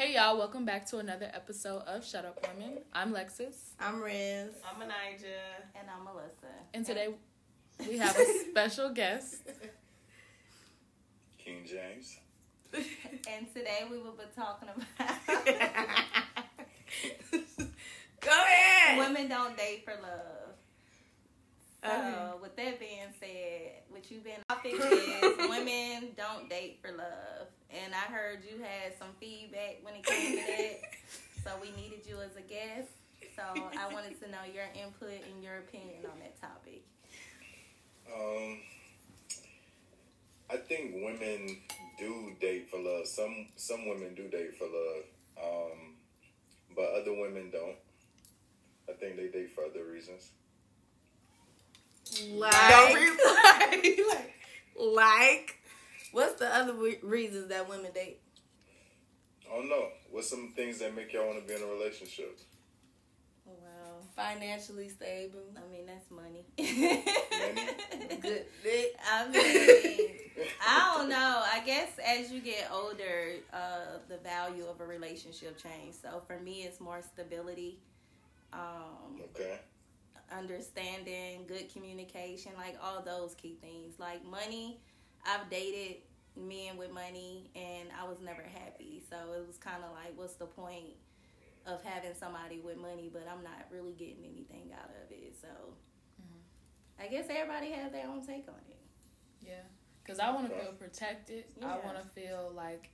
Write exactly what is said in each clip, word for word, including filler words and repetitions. Hey y'all, welcome back to another episode of Shut Up Women. I'm Lexis. I'm Riz. I'm Anija. And I'm Melissa. And today we have a special guest. King Jamez. And today we will be talking about... Go ahead! Women don't date for love. So, um. with that being said, what you've been... topic is women don't date for love. And I heard you had some feedback when it came to that, so we needed you as a guest. So I wanted to know your input and your opinion on that topic. Um, I think women do date for love. Some some women do date for love, um, but other women don't. I think they date for other reasons. Like, don't reply. like, like. What's the other re- reasons that women date? I don't know. What's some things that make y'all want to be in a relationship? Well, financially stable. I mean, that's money. money? Good. I mean, I don't know. I guess as you get older, uh, the value of a relationship changes. So for me, it's more stability. Um, okay. Understanding, good communication, like all those key things. Like money. I've dated men with money, and I was never happy. So it was kind of like, what's the point of having somebody with money, but I'm not really getting anything out of it? So mm-hmm. I guess everybody has their own take on it. Yeah, because I want to feel protected. Yeah. I want to feel like,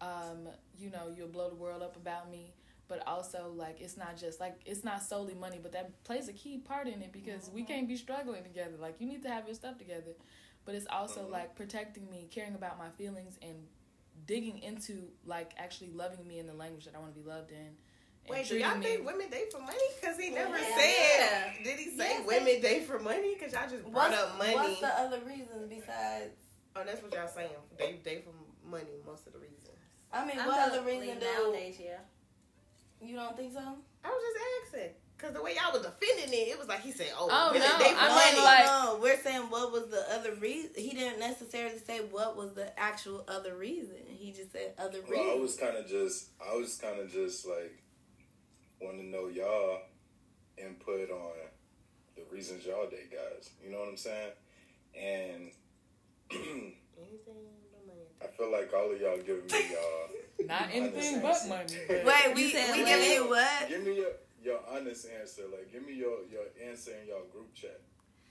um, you know, you'll blow the world up about me. But also, like, it's not just, like, it's not solely money, but that plays a key part in it because mm-hmm. we can't be struggling together. Like, you need to have your stuff together. But it's also, mm-hmm. like, protecting me, caring about my feelings, and digging into, like, actually loving me in the language that I want to be loved in. And Wait, do y'all me. think women date for money? Because he never yeah. said, did he say yes, women date for money? Because y'all just brought what's, up money. What's the other reasons besides? Oh, that's what y'all saying. They date for money, most of the reasons. I mean, I'm what other reason do? Nowadays, yeah. You don't think so? I was just asking. Because the way y'all was defending it, it was like he said, oh, oh really, no, they I mean, like, no, we're saying what was the other reason. He didn't necessarily say what was the actual other reason. He just said other well, reason. I was kind of just, I was kind of just like, want to know y'all input on the reasons y'all date guys. You know what I'm saying? And I feel like all of y'all giving me y'all. Not anything but money. Wait, we, said, we giving you what? Give me your... your honest answer, like, give me your, your answer in your group chat.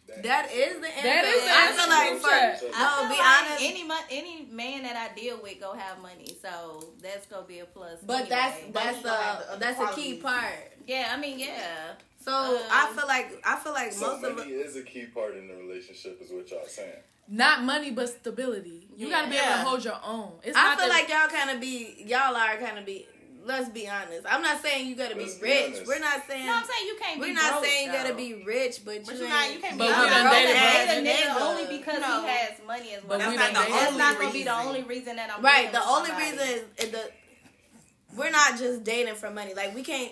That, that is the answer. That is the answer. I feel like, for, I'll be honest, any mo- any man that I deal with go have money, so that's gonna be a plus. But anyway. that's that's a that's a key part. Yeah, I mean, yeah. So um, I feel like I feel like so most money of money is a key part in the relationship, is what y'all saying. Not money, but stability. You yeah. gotta be able to hold your own. It's I not feel that, like y'all kind of be y'all are kind of be. Let's be honest. I'm not saying you gotta be Let's rich. Be we're not saying. No, I'm saying you can't. We're be not broke, saying though. You gotta be rich, but, but you, not, you can't. But be broke. Date a nigga only because no. he has money as well. That's not, the that's not gonna be the only reason that I'm right. The only somebody. reason is the we're not just dating for money. Like we can't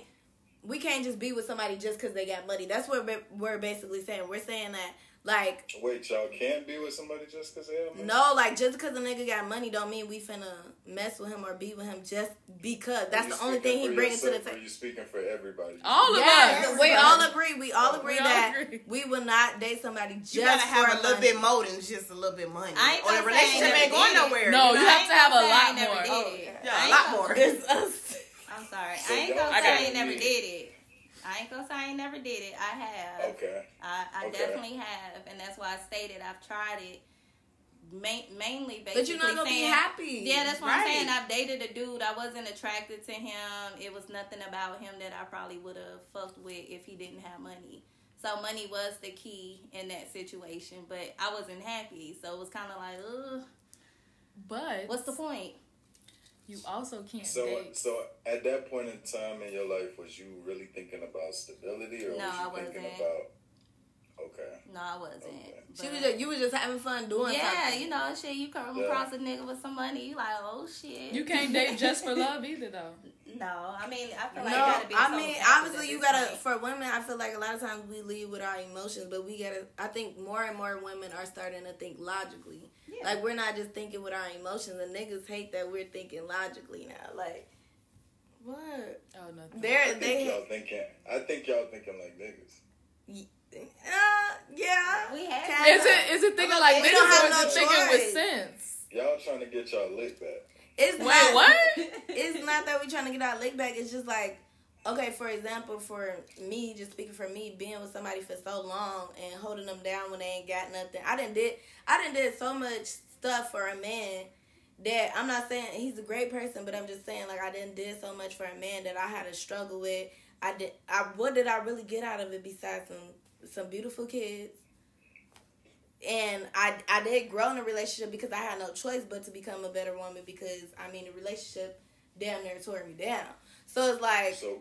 we can't just be with somebody just because they got money. That's what we're basically saying. We're saying that. Like, wait, y'all can't be with somebody just because they have money? No, like, just because a nigga got money don't mean we finna mess with him or be with him just because. That's the only thing he brings to the table. Are you speaking for everybody? All of us. We all agree. We all agree that we will not date somebody just for money. You gotta have a little bit more than just a little bit money. I ain't gonna say. Or the relationship ain't going nowhere. No, you have to have a lot more. Yeah, a lot more. It's us. I'm sorry. I ain't gonna say I ain't never did it. I ain't gonna say I ain't never did it. I have. Okay. I, I okay. definitely have, and that's why I stated I've tried it. Ma- mainly, basically, but you're not gonna saying, be happy. Yeah, that's what right. I'm saying. I've dated a dude. I wasn't attracted to him. It was nothing about him that I probably would have fucked with if he didn't have money. So money was the key in that situation, but I wasn't happy. So it was kind of like, ugh. But what's the point? You also can't so, date. So, at that point in time in your life, was you really thinking about stability? Or no, was you I wasn't. Thinking about, okay. No, I wasn't. Okay. She was just, you was just having fun doing yeah, something. Yeah, you know, shit, you come yeah. across a nigga with some money, you like, oh, shit. You can't date just for love either, though. No, I mean, I feel like no, you gotta be I mean, obviously, you gotta, for women, I feel like a lot of times we lead with our emotions, but we gotta, I think more and more women are starting to think logically. Yeah. Like, we're not just thinking with our emotions, and niggas hate that we're thinking logically now. Like, What? Oh, nothing. They're, I think they y'all thinking. I think y'all thinking like niggas. Yeah. Uh, yeah. We have. Is it is it thinking like niggas or is it thinking with sense? Y'all trying to get y'all lick back. It's Wait, not, what? It's not that we're trying to get our lick back. It's just like, okay, for example, for me, just speaking for me, being with somebody for so long and holding them down when they ain't got nothing. I done did, I done did so much stuff for a man that I'm not saying he's a great person, but I'm just saying like I done did so much for a man that I had to struggle with. I did. I what did I really get out of it besides some some beautiful kids? And I I did grow in a relationship because I had no choice but to become a better woman because, I mean, the relationship damn near tore me down. So it's like, so,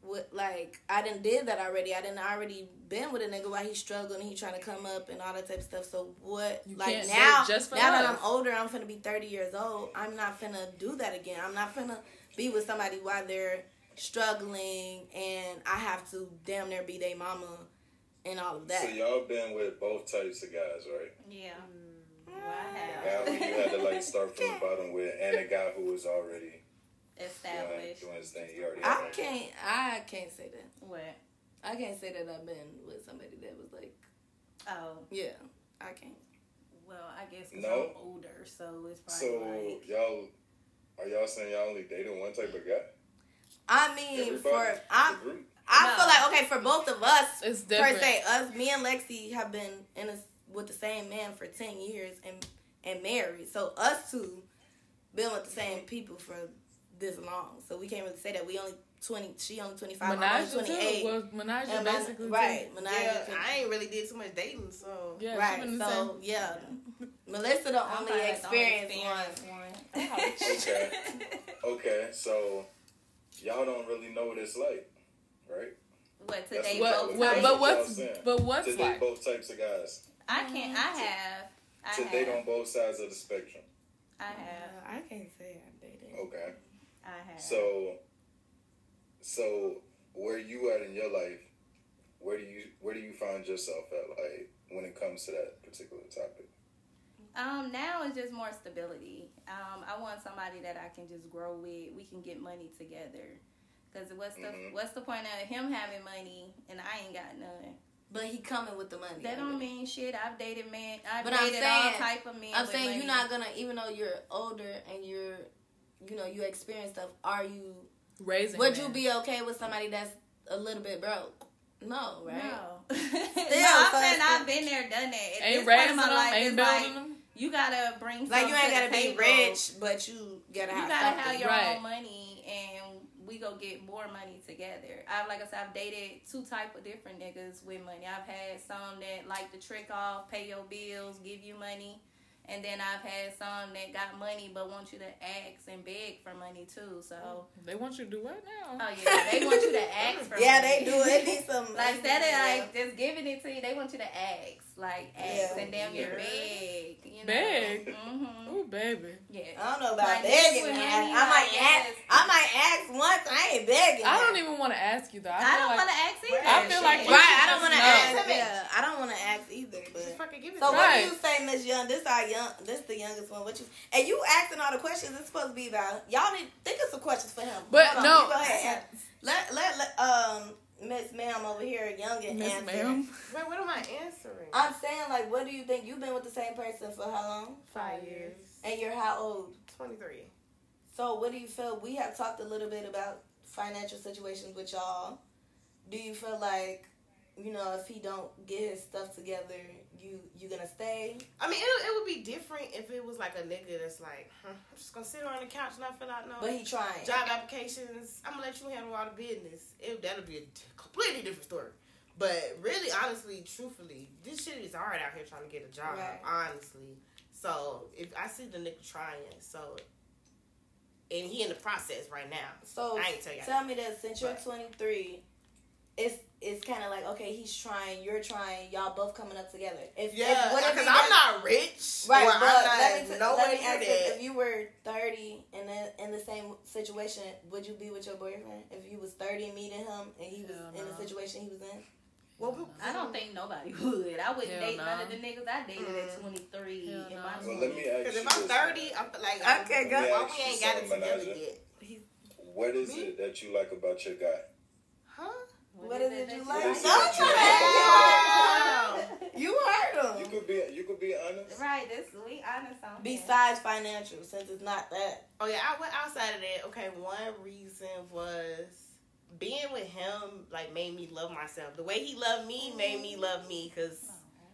what, like I done did that already. I done already been with a nigga while he struggled and he trying to come up and all that type of stuff. So what, like now, just for now that I'm older, I'm finna be thirty years old. I'm not finna do that again. I'm not finna be with somebody while they're struggling and I have to damn near be their mama. And all of that. So y'all been with both types of guys, right? Yeah. Mm, wow. Now you had to like start from the bottom with and a guy who was already established. Doing his thing. You already. I can't. I can't say that. What? I can't say that I've been with somebody that was like. Oh. Yeah. I can't. Well, I guess because no. I'm older, so it's probably. So like... y'all, are y'all saying y'all only dating one type of guy? I mean, Everybody for I'm. I no. feel like, okay, for both of us, it's per se, us, me and Lexi have been in a, with the same man for ten years and and married. So us two been with the same people for this long. So we can't really say that. We only twenty, she only twenty-five, I'm only twenty-eight. Well, Menage and basically right, Menage yeah, I ain't really did too much dating, so. Yeah, right, so, yeah. yeah. Melissa the I'm only experienced one. one. Okay. Okay, so y'all don't really know what it's like. Right? What today? What, what, but what's but what's today? Like? Both types of guys. I can't. I have. I so have. They on both sides of the spectrum. I have. I can't say I'm dating. Okay. I have. So, so where you at in your life? Where do you where do you find yourself at? Like when it comes to that particular topic. Um, now it's just more stability. Um, I want somebody that I can just grow with. We can get money together. Because what's the mm-hmm. what's the point of him having money and I ain't got none? But he coming with the money. That don't mean shit. I've dated men. I've but dated saying, all type of men. I'm saying money. You're not going to, even though you're older and you're, you know, you experience stuff, are you... Raising Would men. You be okay with somebody that's a little bit broke? No, right? No. Still, no, I'm saying I've been there, done that. At ain't raising them, life, ain't building like, them. You got to bring Like, you ain't got to be rich, but you got to have You got to have your right. own money and... We go get more money together. I like I said, I've dated two type of different niggas with money. I've had some that like to trick off, pay your bills, give you money, and then I've had some that got money but want you to ask and beg for money too. So they want you to do what now? Oh yeah, they want you to ask for. Yeah, money. They do. They need some like instead of like just giving it to you, they want you to ask, like ask, yeah. and then you yeah. beg. You know? Beg. Mm-hmm. Ooh, baby. Yeah. I don't know about like, begging. Money, I might ask. ask. I might ask once. I ain't begging. I don't even want to ask you though. I, I don't like, want to ask either. I feel like right. I don't want to ask. Yeah, I don't want to ask either. But fucking give it. So what right. do you say, Miss Young? This our young. This the youngest one. What you and you asking all the questions? It's supposed to be about y'all. Need think of some questions for him. But Hold no. Let, let let um. Miss Ma'am over here, young and Miss Ma'am. Wait, what am I answering? I'm saying, like, what do you think? You've been with the same person for how long? Five years. And you're how old? twenty-three. So what do you feel? We have talked a little bit about financial situations with y'all. Do you feel like, you know, if he don't get his stuff together, you you gonna stay? I mean, it, it would be different if it was like a nigga that's like, huh, I'm just gonna sit on the couch and not fill out no. But he trying job applications. I'm gonna let you handle all the business. It, that'll be a completely different story. But really, honestly, truthfully, this shit is hard out here trying to get a job. Right. Honestly, so if I see the nigga trying, so. And he in the process right now. So I ain't tell you. Tell me that since you're twenty-three, it's it's kind of like, okay, he's trying, you're trying, y'all both coming up together. If, yeah, because I'm not rich. Right, but I'm not, let me, no let me ask you, if you were thirty and in, in the same situation, would you be with your boyfriend? If you was thirty meeting him and he was in the situation he was in? Well, I don't think nobody would. I wouldn't Hell date no. none of the niggas I dated mm. at twenty-three. Hell in my well, let me ask you. Because if I'm thirty, I'm like, okay, girl, why we ain't got it together yet? what is Me? it that you like about your guy? Huh? What, what is it you like? Don't try to You heard him. You could be, you could be honest. Right, this we honest on Besides that. Financial, since it's not that. Oh yeah, I went outside of that. Okay, one reason was being with him like made me love myself. The way he loved me made me love me, because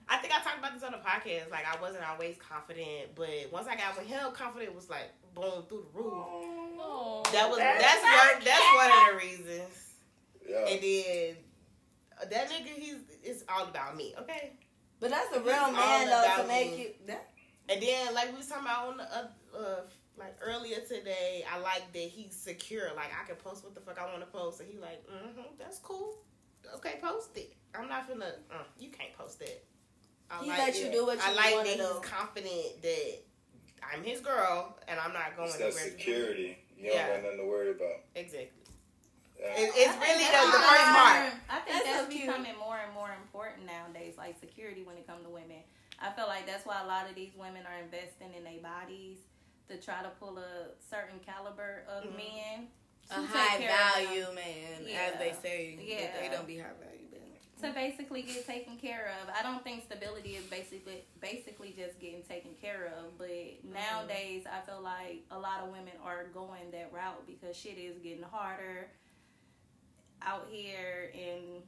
I think I talked about this on the podcast. Like, I wasn't always confident, but once I got with him, confident was like blown through the roof. Oh, that was that's that's one, that's one of the reasons. Yeah. And then that nigga, he's it's all about me, okay? But that's a real man though to make you. That. And then, like we was talking about on the uh, uh like earlier today, I like that he's secure. Like, I can post what the fuck I want to post, and he like, mm-hmm, that's cool. Okay, post it. I'm not finna. Uh, you can't post that. I he like let you do what you want. I like that he's confident that I'm his girl and I'm not going anywhere. It's that security. You don't got nothing to worry about. Exactly. Yeah. It, it's I really the, the first part. I think that's, that's becoming more and more important nowadays, like security when it comes to women. I feel like that's why a lot of these women are investing in their bodies to try to pull a certain caliber of mm-hmm. men. A high value man, yeah. as they say. Yeah. But they don't be high value. To basically get taken care of. I don't think stability is basically basically just getting taken care of, but mm-hmm. nowadays I feel like a lot of women are going that route because shit is getting harder out here, and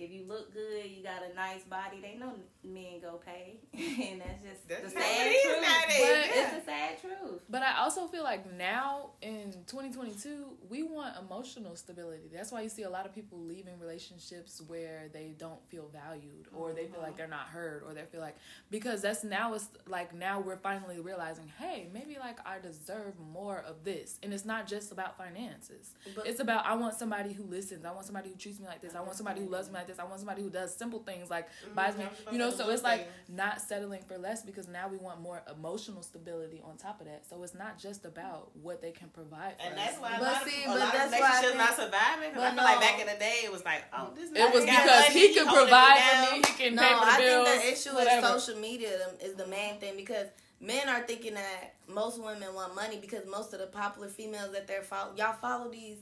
if you look good, you got a nice body, they know men go pay. And that's just that's the sad it truth. It. But yeah. It's the sad truth. But I also feel like now in twenty twenty-two, we want emotional stability. That's why you see a lot of people leaving relationships where they don't feel valued, or mm-hmm. they feel like they're not heard, or they feel like, because that's now it's like now we're finally realizing, hey, maybe like I deserve more of this. And it's not just about finances. But it's about I want somebody who listens. I want somebody who treats me like this. I want somebody who loves me like this. I want somebody who does simple things like mm-hmm. buys me, you know, so it's like not settling for less, because now we want more emotional stability on top of that. So it's not just about what they can provide for and us. That's why a but lot see, of, a but lot that's of relationships why I think, not surviving, because I feel no. like back in the day it was like, oh, this It was because he, he can provide for me, he can no, pay for the I bills. I think the issue whatever. is social media is the main thing, because men are thinking that most women want money, because most of the popular females that they're follow, y'all follow these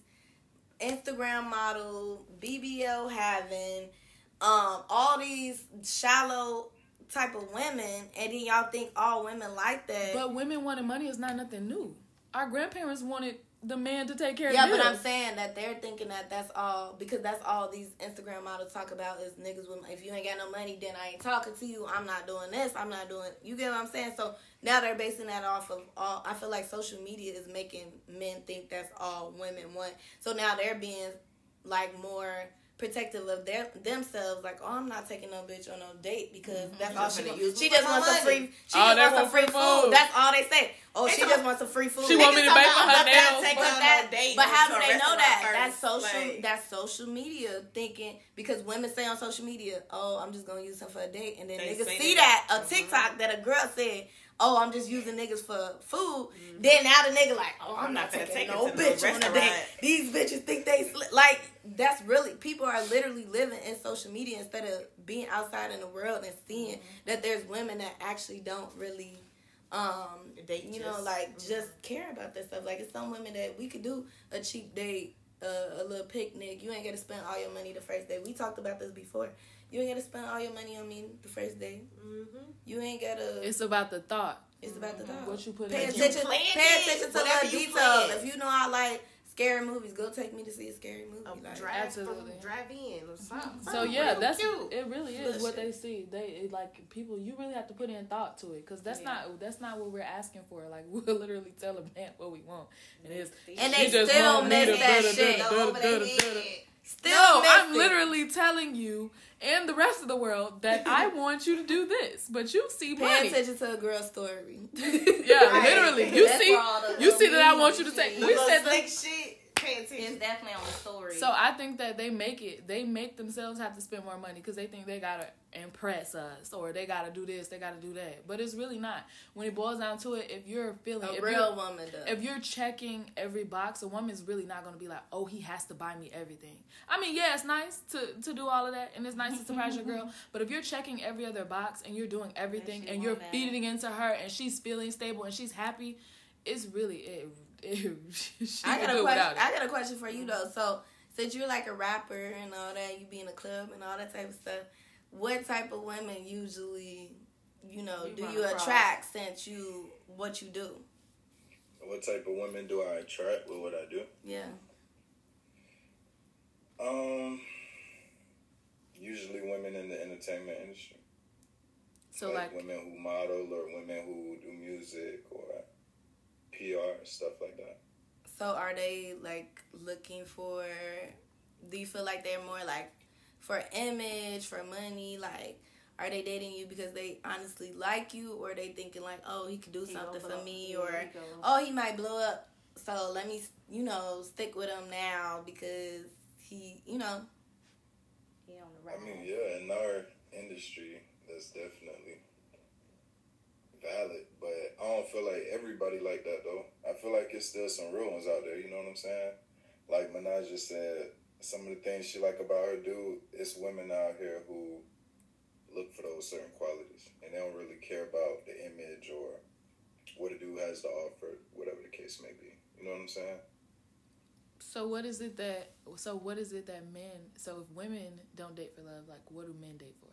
Instagram model, B B L having, um, all these shallow type of women, and then y'all think all women like that. But women wanting money is not nothing new. Our grandparents wanted the man to take care yeah, of them. Yeah, but I'm saying that they're thinking that that's all, because that's all these Instagram models talk about is niggas with, if you ain't got no money, then I ain't talking to you, I'm not doing this, I'm not doing, you get what I'm saying? So now they're basing that off of all, I feel like social media is making men think that's all women want. So now they're being like more protective of their themselves, like, oh, I'm not taking no bitch on no date, because mm-hmm. that's all she wants. She just wants some free, she oh, just wants some free food. food. That's all they say. Oh, they she just wants some free food. She wants me to bake for her nails. Take her that. Date but how do they know that? That's social. Like, that's social media thinking, because women say on social media, oh, I'm just gonna use her for a date, and then niggas see that, that a TikTok mm-hmm. that a girl said, oh, I'm just using niggas for food. Mm-hmm. Then now the nigga like, oh, I'm, I'm not, not taking take no bitch on a date. These bitches think they sli-. Like, that's really, people are literally living in social media instead of being outside in the world and seeing that there's women that actually don't really, um, they you just, know, like just care about that stuff. Like, it's some women that we could do a cheap date, uh, a little picnic. You ain't got to spend all your money the first day. We talked about this before. You ain't got to spend all your money on me the first day. Mm-hmm. You ain't got to... It's about the thought. It's about the thought. What you put pay in. Attention, you pay attention to the details. If you know I like scary movies, go take me to see a scary movie. Oh, like, drive, absolutely. Drive in or something. So, yeah, real that's... Cute. It really is Listen. what they see. They it, like, people, you really have to put in thought to it, because that's, yeah. not, that's not what we're asking for. Like, we'll literally tell a man what we want. And, it's, and they still miss that shit. Over their head. Still no, I'm it. literally telling you and the rest of the world that I want you to do this, but you see money. Pay attention to a girl's story. yeah, right. literally. You That's see, you see that I want you to take. We said that shit. It's definitely on the story. So I think that they make it. They make themselves have to spend more money because they think they gotta impress us, or they gotta do this, they gotta do that. But it's really not. When it boils down to it, if you're feeling a real woman, does. if you're checking every box, a woman's really not gonna be like, oh, he has to buy me everything. I mean, yeah, it's nice to to do all of that, and it's nice to surprise your girl. But if you're checking every other box and you're doing everything and, and you're feeding into her and she's feeling stable and she's happy, it's really it. I got a question. I got a question for you though. So since you're like a rapper and all that, you be in a club and all that type of stuff, what type of women usually, you know, you do you across. attract since you what you do? What type of women do I attract with what I do? Yeah. Um, usually women in the entertainment industry. So like, like women who model or women who do music or P R and stuff like that. So are they like looking for, do you feel like they're more like for image, for money, like are they dating you because they honestly like you, or are they thinking like, oh, he could do something for me, or oh, he might blow up, so let me, you know, stick with him now because he, you know. He on the right. I mean, yeah, in our industry, that's definitely valid, but I don't feel like everybody like that, though. I feel like it's still some real ones out there, you know what I'm saying? Like Minaj just said, some of the things she like about her dude, it's women out here who look for those certain qualities, and they don't really care about the image or what a dude has to offer, whatever the case may be. You know what I'm saying? So what is it that? So what is it that men? So if women don't date for love, like what do men date for?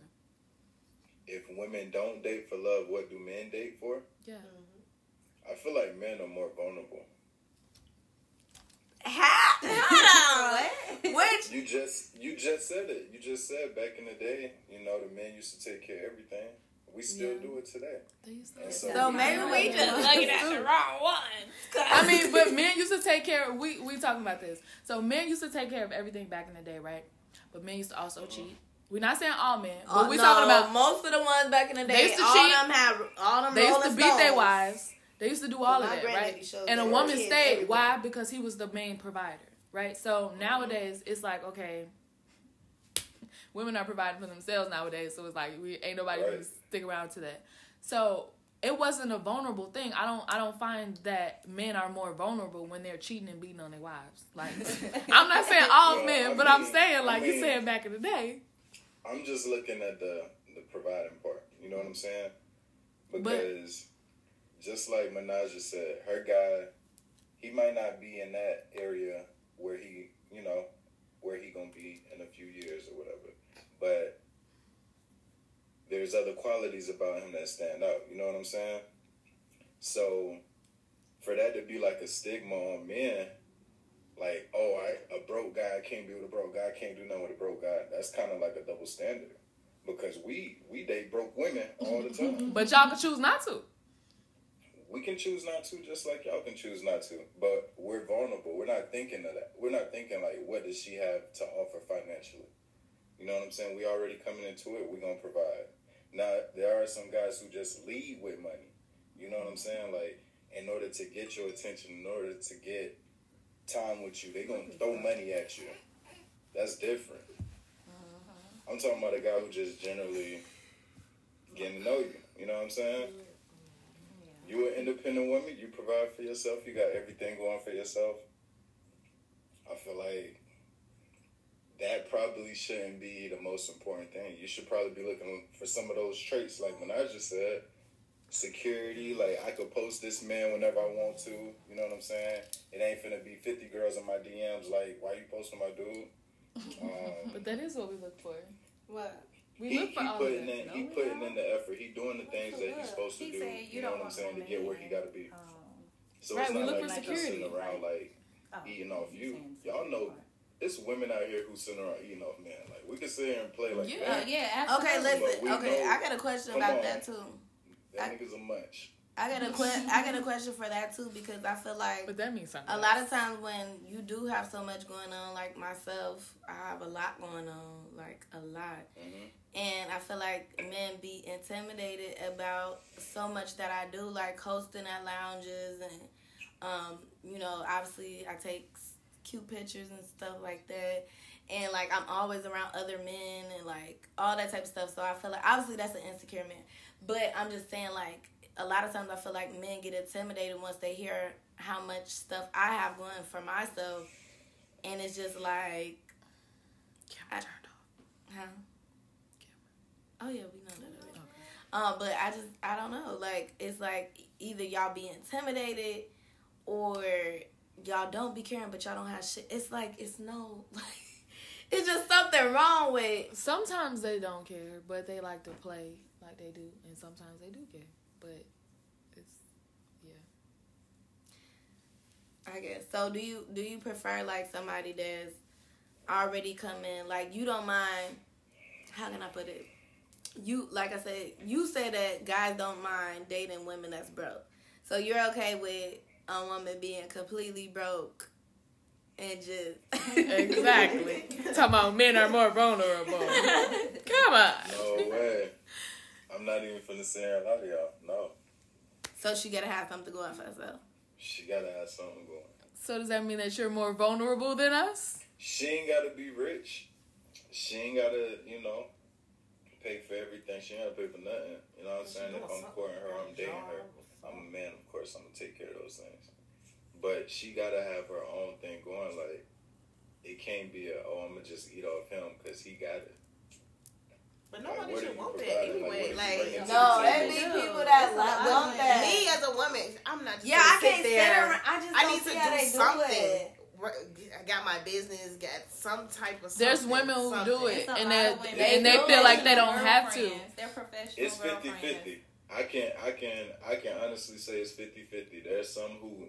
If women don't date for love, what do men date for? Yeah. Mm-hmm. I feel like men are more vulnerable. How? Hold on. What? You just you just said it. You just said back in the day, you know, the men used to take care of everything. We still yeah. do it today. They used to so, so maybe we just looking at the wrong one. I mean, but men used to take care of, we we talking about this. So men used to take care of everything back in the day, right? But men used to also mm-hmm. cheat. We're not saying all men, but uh, we're no, talking about most of the ones back in the day. They used to all cheat. Them have, all them they used to beat stones. Their wives. They used to do all well, of that, right? And a woman stayed. Everything. Why? Because he was the main provider, right? So mm-hmm. nowadays, it's like, okay, women are providing for themselves nowadays. So it's like, we ain't nobody right. gonna stick around to that. So it wasn't a vulnerable thing. I don't I don't find that men are more vulnerable when they're cheating and beating on their wives. Like, I'm not saying all well, men, I but mean, I'm saying, like I mean, you're saying back in the day. I'm just looking at the, the providing part. You know what I'm saying? Because... But, just like Minaj said, her guy, he might not be in that area where he, you know, where he gonna be in a few years or whatever. But there's other qualities about him that stand out. You know what I'm saying? So for that to be like a stigma on men, like, oh, I, a broke guy can't be with a broke guy, can't do nothing with a broke guy. That's kind of like a double standard because we we date broke women all the time. But y'all can choose not to. We can choose not to, just like y'all can choose not to. But we're vulnerable. We're not thinking of that. We're not thinking, like, what does she have to offer financially? You know what I'm saying? We already coming into it. We're going to provide. Now, there are some guys who just lead with money. You know what I'm saying? Like, in order to get your attention, in order to get time with you, they're going to throw money at you. That's different. I'm talking about a guy who just generally getting to know you. You know what I'm saying? You an independent woman, you provide for yourself, you got everything going for yourself. I feel like that probably shouldn't be the most important thing. You should probably be looking for some of those traits, like Minaj just said. Security, like I could post this man whenever I want to, you know what I'm saying? It ain't finna be fifty girls in my D Ms, like, why you posting my dude? Um, but that is what we look for. What? We he, look for he all putting in, no, he putting don't. in the effort. He doing the things that he's supposed to he do. Said, you, you know what I'm saying? To get where he got to be. Um, so right, it's not like just sitting around like oh, eating off you. Y'all know it's women out here who sitting around eating off men. Like we can sit here and play like yeah, that. Yeah, absolutely. Okay, listen. Okay, know, I got a question about on, that too. That I, niggas a munch. I got a que- I got a question for that too because I feel like but that means something. A lot of times when you do have so much going on, like myself, I have a lot going on, like a lot. Mm-hmm. And I feel like men be intimidated about so much that I do, like hosting at lounges and, um, you know, obviously I take cute pictures and stuff like that. And, like, I'm always around other men and, like, all that type of stuff. So I feel like, obviously, that's an insecure man. But I'm just saying, like, a lot of times I feel like men get intimidated once they hear how much stuff I have going for myself. And it's just like... Camera turned off. Huh? Oh, yeah, we know that already. Okay. Um, but I just, I don't know. Like, it's like either y'all be intimidated or y'all don't be caring, but y'all don't have shit. It's like, it's no, like, it's just something wrong with. Sometimes they don't care, but they like to play like they do, and sometimes they do care, but it's, yeah. I guess. So do you do you prefer like somebody that's already come in, like you don't mind? How can I put it? You, like I said, you say that guys don't mind dating women that's broke. So you're okay with a woman being completely broke and just... Exactly. Talking about men are more vulnerable. Come on. No way. I'm not even finna say a lot of y'all. No. So she gotta have something going for herself. She gotta have something going. So does that mean that you're more vulnerable than us? She ain't gotta be rich. She ain't gotta, you know... pay for everything. She ain't gotta pay for nothing. You know what I'm saying? If I'm courting her, I'm dating her. I'm a man, of course. I'm gonna take care of those things. But she gotta have her own thing going. Like, it can't be a, oh, I'm gonna just eat off him because he got it. But nobody like, should want that anyway. Like, like no, there be people that want that. Me as a woman, I'm not just yeah, I can't sit around. I just I need to do something. Do I got my business, got some type of something. There's women who something. do it, and they, they and they feel it. like they don't have to. They're professional. It's fifty-fifty. I can I can I can honestly say it's fifty-fifty. There's some who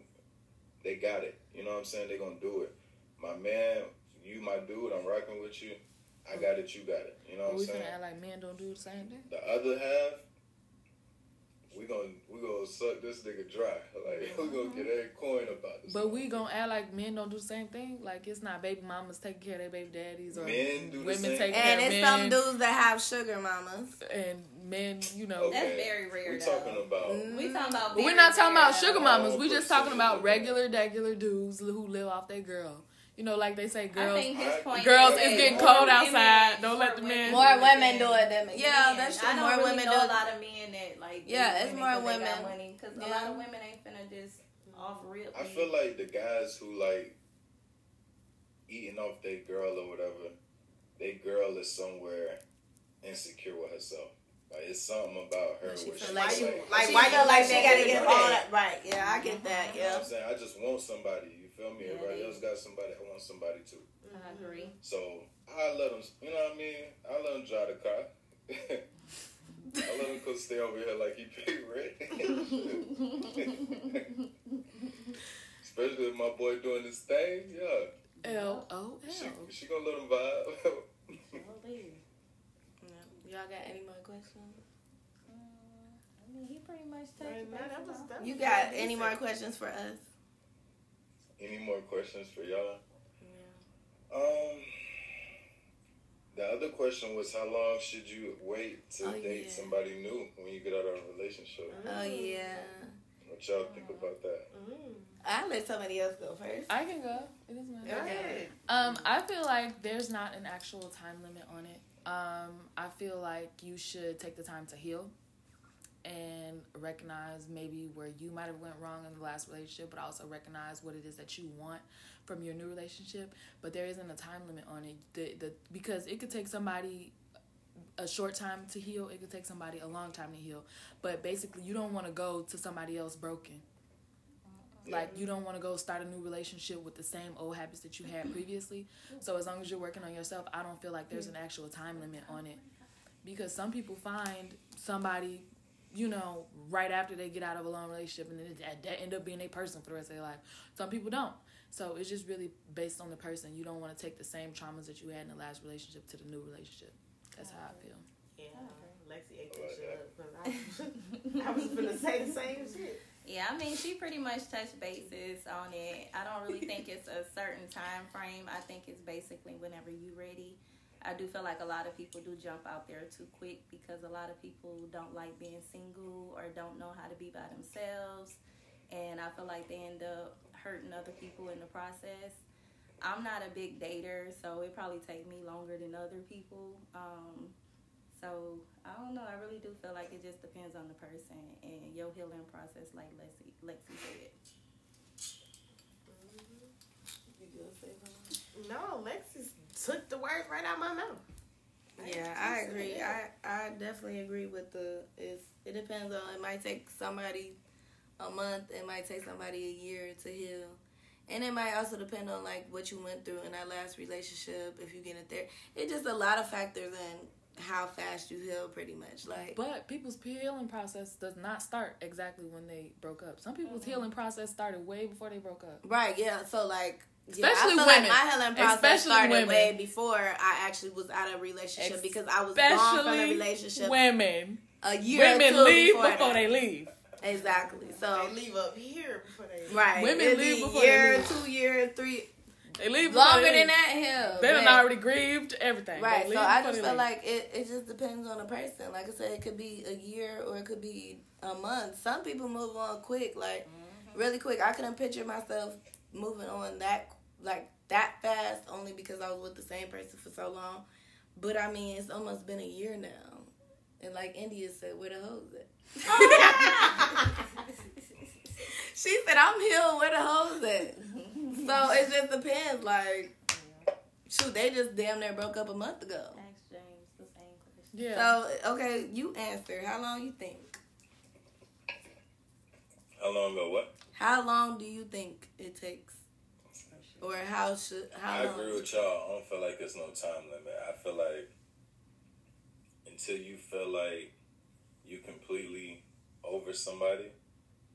they got it. You know what I'm saying? They're gonna do it. My man, you my dude. I'm rocking with you. I got it. You got it. You know what I'm saying? We gonna act like men don't do the same thing. The other half, we gonna we gonna suck this nigga dry. Like, we gonna get every coin about this. But we gonna act like men don't do the same thing. Like, it's not baby mamas taking care of their baby daddies, or men do women the same. taking and care of men. And it's some dudes that have sugar mamas. And men, you know, okay. That's very rare. We're though. talking about. Mm-hmm. We talking about. We're not talking about sugar mamas. We just talking about regular, regular dudes who live off their girl. You know, like they say, girls, I think his point girls, it's getting cold outside. Don't let the men. More women do it than men. Yeah, that's true. I don't more really women know do a lot of men that like. Yeah, it's more women. Because yeah. a lot of women ain't finna just off real. I feel like the guys who like eating off their girl or whatever, their girl is somewhere insecure with herself. Like, it's something about her. She where she like, she, like, like she why feel like they gotta get all that right? Yeah, I get that. Yeah, you know what I'm saying, I just want somebody. Feel me? Yeah, everybody else got somebody. I want somebody too. I agree. So I let them. You know what I mean? I let them drive the car. I let them go stay over here like he paid rent. Especially with my boy doing his thing. Yeah. L O L. She, she gonna let him vibe. Y'all got any more questions? Uh, I mean, he pretty much touched it. You got any more questions for us? Any more questions for y'all? Yeah. Um, the other question was, how long should you wait to oh, date yeah. somebody new when you get out of a relationship? Oh, yeah. What y'all think about that? Mm. I'll let somebody else go first. I can go. It doesn't matter. Okay. Um, I feel like there's not an actual time limit on it. Um, I feel like you should take the time to heal and recognize maybe where you might have went wrong in the last relationship, but also recognize what it is that you want from your new relationship. But there isn't a time limit on it, the, the, because it could take somebody a short time to heal. It could take somebody a long time to heal. But basically, you don't want to go to somebody else broken. Like, you don't want to go start a new relationship with the same old habits that you had previously. So as long as you're working on yourself, I don't feel like there's an actual time limit on it. Because some people find somebody... you know, right after they get out of a long relationship, and then that end up being a person for the rest of their life. Some people don't. So it's just really based on the person. You don't want to take the same traumas that you had in the last relationship to the new relationship. That's how I feel. Yeah. Lexi ate that shit up. I was going to say the same shit. Yeah, I mean, she pretty much touched bases on it. I don't really think it's a certain time frame. I think it's basically whenever you're ready. I do feel like a lot of people do jump out there too quick, because a lot of people don't like being single or don't know how to be by themselves. And I feel like they end up hurting other people in the process. I'm not a big dater, so it probably take me longer than other people. Um, so I don't know. I really do feel like it just depends on the person and your healing process, like Lexi, Lexi said. You gonna say something? No, Lexi's took the words right out of my mouth. Yeah, I agree. I, I definitely agree with the, it's, it depends on, it might take somebody a month. It might take somebody a year to heal. And it might also depend on, like, what you went through in that last relationship, if you get it there. It's just a lot of factors in how fast you heal, pretty much. Like, but people's healing process does not start exactly when they broke up. Some people's mm-hmm. healing process started way before they broke up. Right, yeah. So, like, especially yeah, I feel women. Like my healing process especially started women. Way before I actually was out of a relationship especially because I was gone from a relationship. Women. A year women or two leave before, before they leave. Exactly. So they leave up here before they leave. Right. Women it'd leave before year, they leave. Two year, three. They leave longer they leave. Than that hill. They done already grieved everything. Right. So I just feel leave. Like it, it just depends on the person. Like I said, it could be a year or it could be a month. Some people move on quick, like mm-hmm. really quick. I couldn't picture myself moving on that like that fast only because I was with the same person for so long. But I mean, it's almost been a year now. And like India said, where the hoes at? She said, I'm healed, where the hoes at? So it just depends. Like, yeah. Shoot, they just damn near broke up a month ago. Thanks, James. The same question. Yeah. So, okay, you answer. How long you think? How long ago what? How long do you think it takes? Or how should... How I long agree with y'all. I don't feel like there's no time limit. I feel like until you feel like you completely over somebody,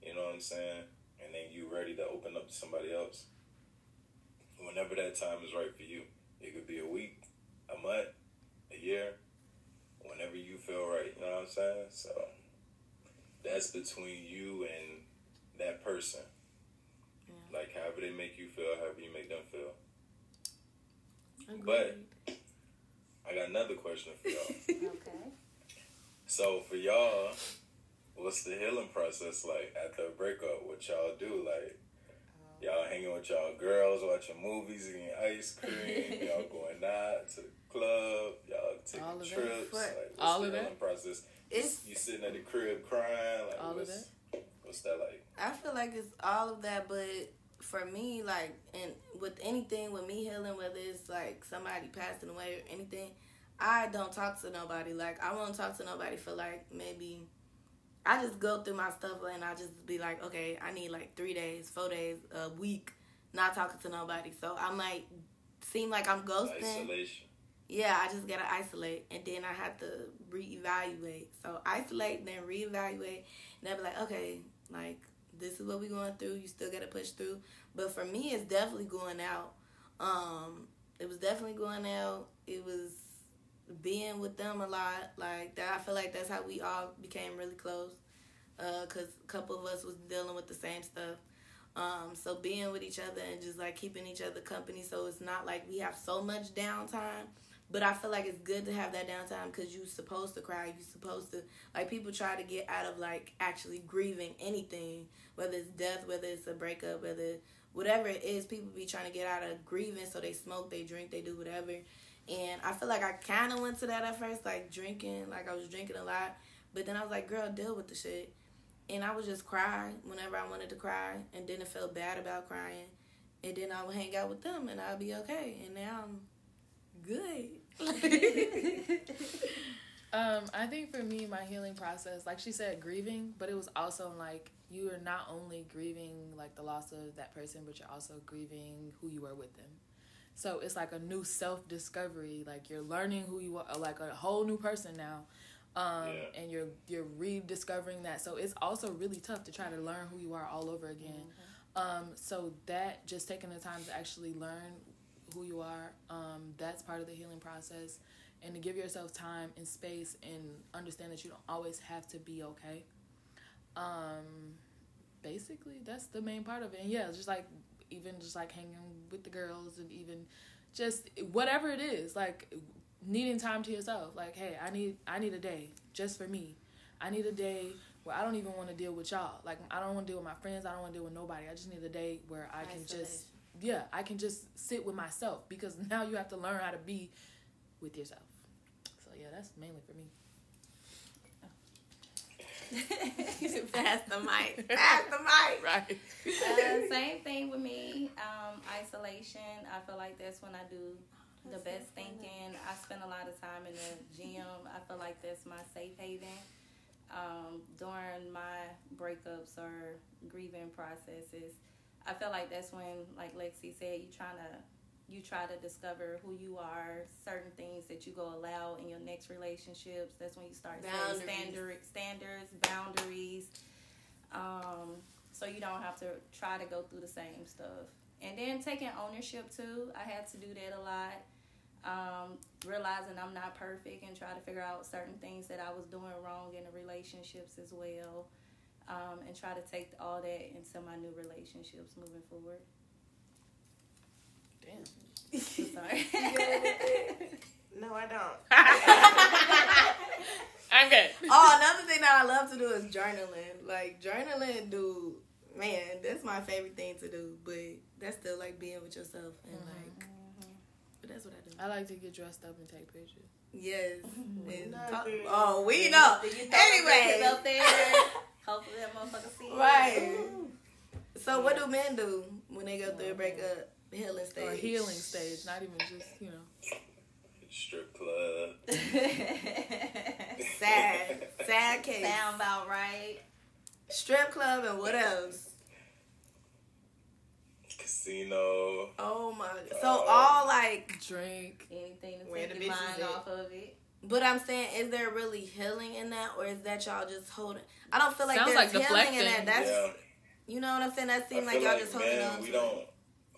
you know what I'm saying? And then you ready to open up to somebody else. Whenever that time is right for you. It could be a week, a month, a year, whenever you feel right, you know what I'm saying? So that's between you and that person. Yeah. Like however they make you feel, however you make them feel. Agreed. But I got another question for y'all. Okay. So for y'all, what's the healing process like after a breakup? What y'all do? Like, y'all hanging with y'all girls, watching movies, eating ice cream, y'all going out to the club, y'all taking all of trips. That. Like, what's all the of healing that. Process? It's, you sitting at the crib crying. Like, all what's, of that. What's that like? I feel like it's all of that, but for me, like, and with anything, with me healing, whether it's, like, somebody passing away or anything, I don't talk to nobody. Like, I won't talk to nobody for, like, maybe... I just go through my stuff and I just be like, okay, I need, like, three days, four days, a week, not talking to nobody. So I might seem like I'm ghosting. Isolation. Yeah, I just got to isolate, and then I have to reevaluate. So isolate, then reevaluate, and I'll be like, okay, like... this is what we're going through. You still got to push through. But for me, it's definitely going out. Um, it was definitely going out. It was being with them a lot. Like that, I feel like that's how we all became really close because uh, a couple of us was dealing with the same stuff. Um, so being with each other and just, like, keeping each other company so it's not like we have so much downtime. But I feel like it's good to have that downtime because you're supposed to cry. You're supposed to, like, people try to get out of, like, actually grieving anything, whether it's death, whether it's a breakup, whether whatever it is, people be trying to get out of grieving. So they smoke, they drink, they do whatever. And I feel like I kind of went to that at first, like drinking, like I was drinking a lot. But then I was like, girl, deal with the shit. And I would just cry whenever I wanted to cry and didn't feel bad about crying. And then I would hang out with them and I'd be okay. And now I'm good. um, I think for me, my healing process, like she said, grieving, but it was also like you are not only grieving like the loss of that person, but you're also grieving who you were with them. So it's like a new self discovery. Like you're learning who you are, like a whole new person now, um, yeah. and you're you're rediscovering that. So it's also really tough to try to learn who you are all over again. Mm-hmm. Um, so that just taking the time to actually learn who you are, um, that's part of the healing process, and to give yourself time and space and understand that you don't always have to be okay. Um, basically, that's the main part of it. And yeah, just like even just like hanging with the girls and even just whatever it is, like needing time to yourself. Like, hey, I need I need a day just for me. I need a day where I don't even want to deal with y'all. Like, I don't want to deal with my friends. I don't want to deal with nobody. I just need a day where I can Isolation. just. Yeah, I can just sit with myself because now you have to learn how to be with yourself. So, yeah, that's mainly for me. Oh. Pass the mic. Pass the mic. Right. Uh, same thing with me. Um, isolation. I feel like that's when I do the best thinking. I spend a lot of time in the gym. I feel like that's my safe haven. um, during my breakups or grieving processes. I feel like that's when, like Lexi said, you trying to you try to discover who you are, certain things that you go allow in your next relationships. That's when you start setting standard, standards, boundaries, um, so you don't have to try to go through the same stuff. And then taking ownership, too. I had to do that a lot. Um, realizing I'm not perfect and try to figure out certain things that I was doing wrong in the relationships as well. Um, and try to take all that into my new relationships moving forward. Damn. I'm sorry. No, I don't. I'm good. Oh, another thing that I love to do is journaling. Like, journaling, dude, man, that's my favorite thing to do. But that's still, like, being with yourself and, mm-hmm. like, but that's what I do. I like to get dressed up and take pictures. Yes. Mm-hmm. Talk- oh, we know. Anyway. Out there. Hopefully that motherfucker see you. Right. So what do men do when they go through a breakup? Healing stage. Or healing stage, not even just, you know. Strip club. Sad. Sad case. Sound about right. Strip club and what else? Casino. Oh my god. So um, all like drink. Anything to take your mind off of it. But I'm saying, is there really healing in that, or is that y'all just holding? I don't feel like Sounds there's like healing in that. That's yeah. You know what I'm saying? That seems like y'all like, just holding man, on. We don't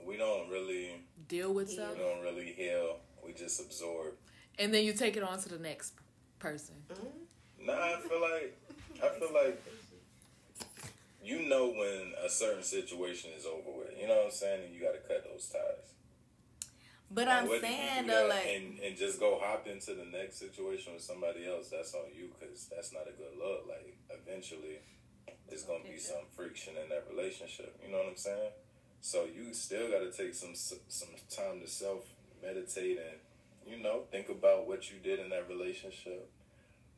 we don't really deal with stuff. We don't really heal. We just absorb. And then you take it on to the next person. Mm-hmm. Nah, I feel like I feel like you know when a certain situation is over with. You know what I'm saying? And you got to cut those ties. But now, I'm what, saying, though, like... And, and just go hop into the next situation with somebody else. That's on you, because that's not a good look. Like, eventually, there's going to be some friction in that relationship. You know what I'm saying? So you still got to take some some time to self-meditate and, you know, think about what you did in that relationship,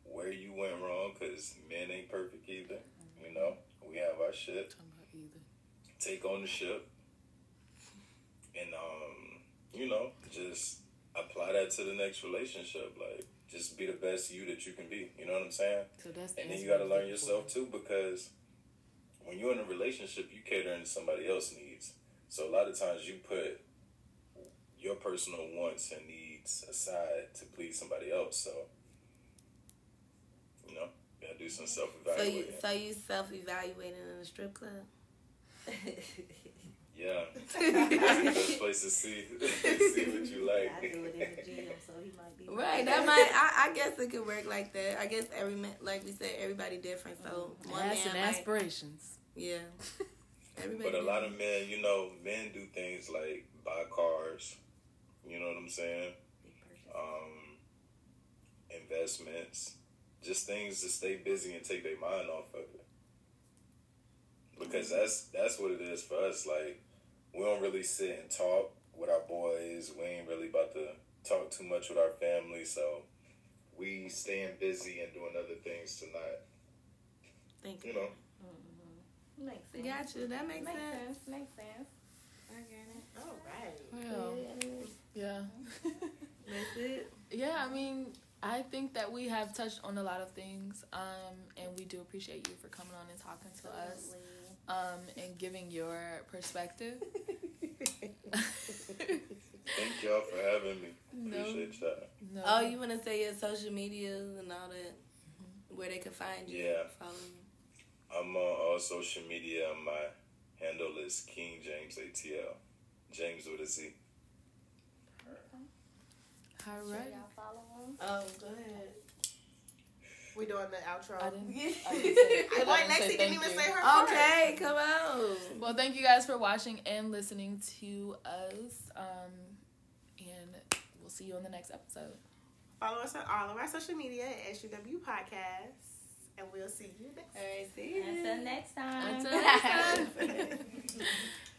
where you went wrong, because men ain't perfect either. You know? We have our shit. I'm not either. Take ownership. And, um... you know, just apply that to the next relationship. Like, just be the best you that you can be. You know what I'm saying? So that's the and then you got to learn yourself, too, because when you're in a relationship, you catering to somebody else's needs. So a lot of times you put your personal wants and needs aside to please somebody else. So, you know, you got to do some self-evaluating. So you, so you self-evaluating in a strip club? Yeah. It's the best place to see, see what you like. I do it in the gym, so he might be. Right. That might, I, I guess it could work like that. I guess every man, like we said, everybody different. So mm-hmm. one That's man. That's aspirations. Might, yeah. Everybody but different. A lot of men, you know, men do things like buy cars. You know what I'm saying? Um, investments. Just things to stay busy and take their mind off of it. Because that's that's what it is for us. Like, we don't really sit and talk with our boys. We ain't really about to talk too much with our family. So we staying busy and doing other things to not, Thank you know. Mm-hmm. Makes sense. Got you. That makes, makes sense. sense. Makes sense. I get it. All right. Well, yeah. yeah. That's it. Yeah, I mean... I think that we have touched on a lot of things, um, and we do appreciate you for coming on and talking to us, um, and giving your perspective. Thank y'all for having me. No, appreciate y'all. No. Oh, you want to say your social medias and all that, mm-hmm. where they can find you? Yeah. Follow you. I'm on all social media. My handle is King Jamez A T L. James with a Z. All right. Should y'all follow him? Oh, go ahead. We doing the outro. I didn't. I didn't say, I like didn't Lexi say didn't even you. say her part. Okay, come on. Well, thank you guys for watching and listening to us. Um, and we'll see you on the next episode. Follow us on all of our social media at S U W Podcasts, and we'll see you next. All right, see you. Until next time. Until next time.